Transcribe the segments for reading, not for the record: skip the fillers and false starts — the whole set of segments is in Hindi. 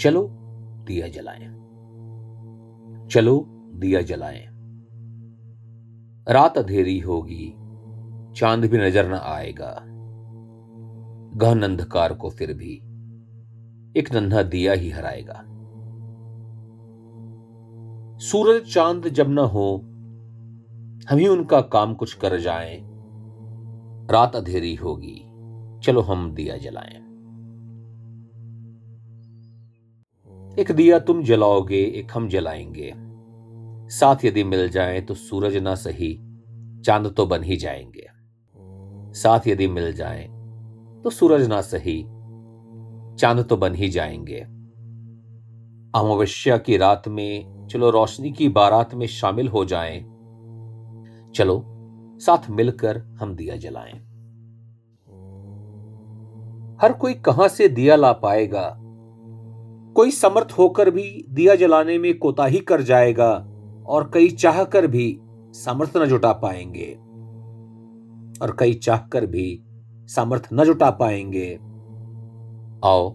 चलो दिया जलाएं, चलो दिया जलाएं। रात अंधेरी होगी, चांद भी नजर न आएगा। गहन अंधकार को फिर भी एक नन्हा दिया ही हराएगा। सूरज चांद जब न हो, हम ही उनका काम कुछ कर जाएं। रात अंधेरी होगी, चलो हम दिया जलाएं। एक दिया तुम जलाओगे, एक हम जलाएंगे। साथ यदि मिल जाएं तो सूरज ना सही, चांद तो बन ही जाएंगे। साथ यदि मिल जाएं तो सूरज ना सही, चांद तो बन ही जाएंगे। अमावस्या की रात में चलो रोशनी की बारात में शामिल हो जाएं। चलो साथ मिलकर हम दिया जलाएं। हर कोई कहां से दिया ला पाएगा। कोई समर्थ होकर भी दिया जलाने में कोताही कर जाएगा और कई चाह कर भी सामर्थ न जुटा पाएंगे आओ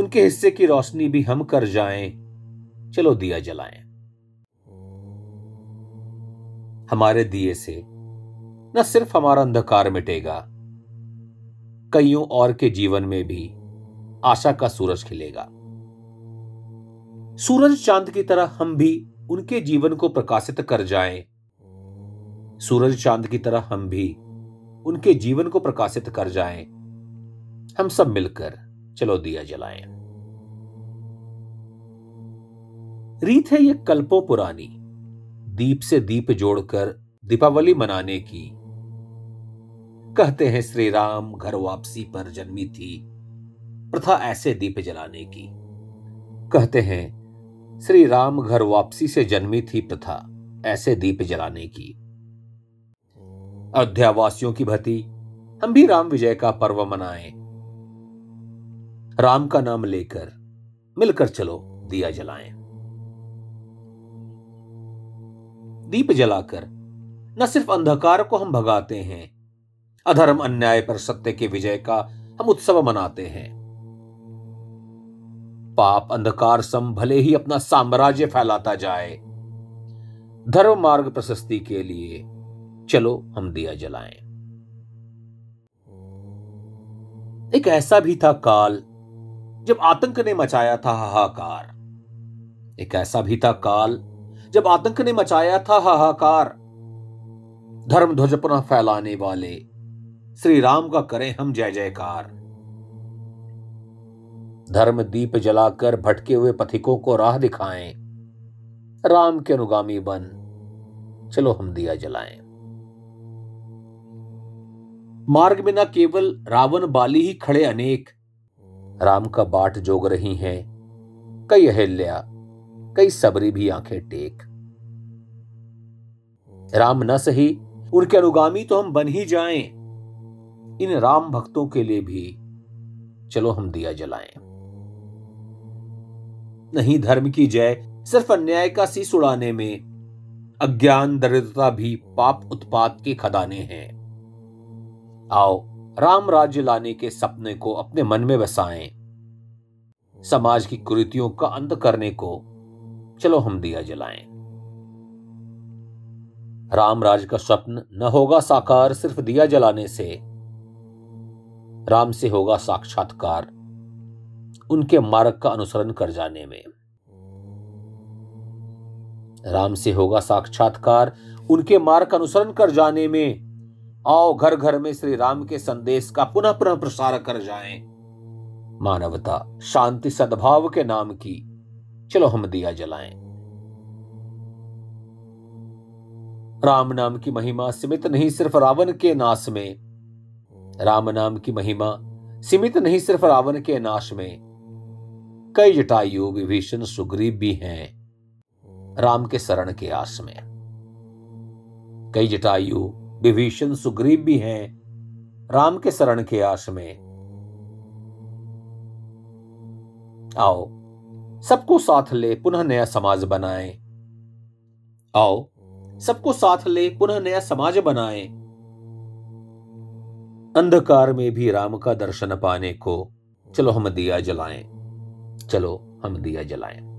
उनके हिस्से की रोशनी भी हम कर जाएं, चलो दिया जलाएं। हमारे दिए से न सिर्फ हमारा अंधकार मिटेगा, कईयों और के जीवन में भी आशा का सूरज खिलेगा। सूरज चांद की तरह हम भी उनके जीवन को प्रकाशित कर जाएं। हम सब मिलकर चलो दिया जलाएं। रीत है ये कल्पों पुरानी, दीप से दीप जोड़कर दीपावली मनाने की। कहते हैं श्री राम घर वापसी पर जन्मी थी, प्रथा ऐसे दीप जलाने की। अयोध्यावासियों की भांति हम भी राम विजय का पर्व मनाएं। राम का नाम लेकर मिलकर चलो दिया जलाएं। दीप जलाकर न सिर्फ अंधकार को हम भगाते हैं, अधर्म अन्याय पर सत्य के विजय का हम उत्सव मनाते हैं। पाप अंधकार सम भले ही अपना साम्राज्य फैलाता जाए, धर्म मार्ग प्रशस्ति के लिए चलो हम दिया जलाएं। एक ऐसा भी था काल जब आतंक ने मचाया था हाहाकार। धर्म ध्वज पुनः फैलाने वाले श्री राम का करें हम जय जयकार। धर्म दीप जलाकर भटके हुए पथिकों को राह दिखाएं। राम के अनुगामी बन चलो हम दिया जलाएं। मार्ग में न केवल रावण बाली ही खड़े अनेक, राम का बाट जोग रही हैं कई अहिल्या, कई सबरी भी आंखें टेक। राम न सही उनके अनुगामी तो हम बन ही जाएं। इन राम भक्तों के लिए भी चलो हम दिया जलाएं। नहीं धर्म की जय सिर्फ अन्याय का शीश उड़ाने में, अज्ञान दरिद्रता भी पाप उत्पात के खदाने हैं। आओ राम राज्य लाने के सपने को अपने मन में बसाएं। समाज की कुरीतियों का अंत करने को चलो हम दिया जलाएं। राम राज का स्वप्न न होगा साकार सिर्फ दिया जलाने से, राम से होगा साक्षात्कार उनके मार्ग का अनुसरण कर जाने में। आओ घर घर में श्री राम के संदेश का पुनः पुनः प्रसार कर जाएं। मानवता शांति सद्भाव के नाम की चलो हम दिया जलाएं। राम नाम की महिमा सीमित नहीं सिर्फ रावण के नाश में, कई जटायु विभीषण सुग्रीव भी हैं राम के शरण के आस में। आओ सबको साथ ले पुनः नया समाज बनाएं। अंधकार में भी राम का दर्शन पाने को चलो हम दिया जलाएं। चलो हम दिया जलाएं।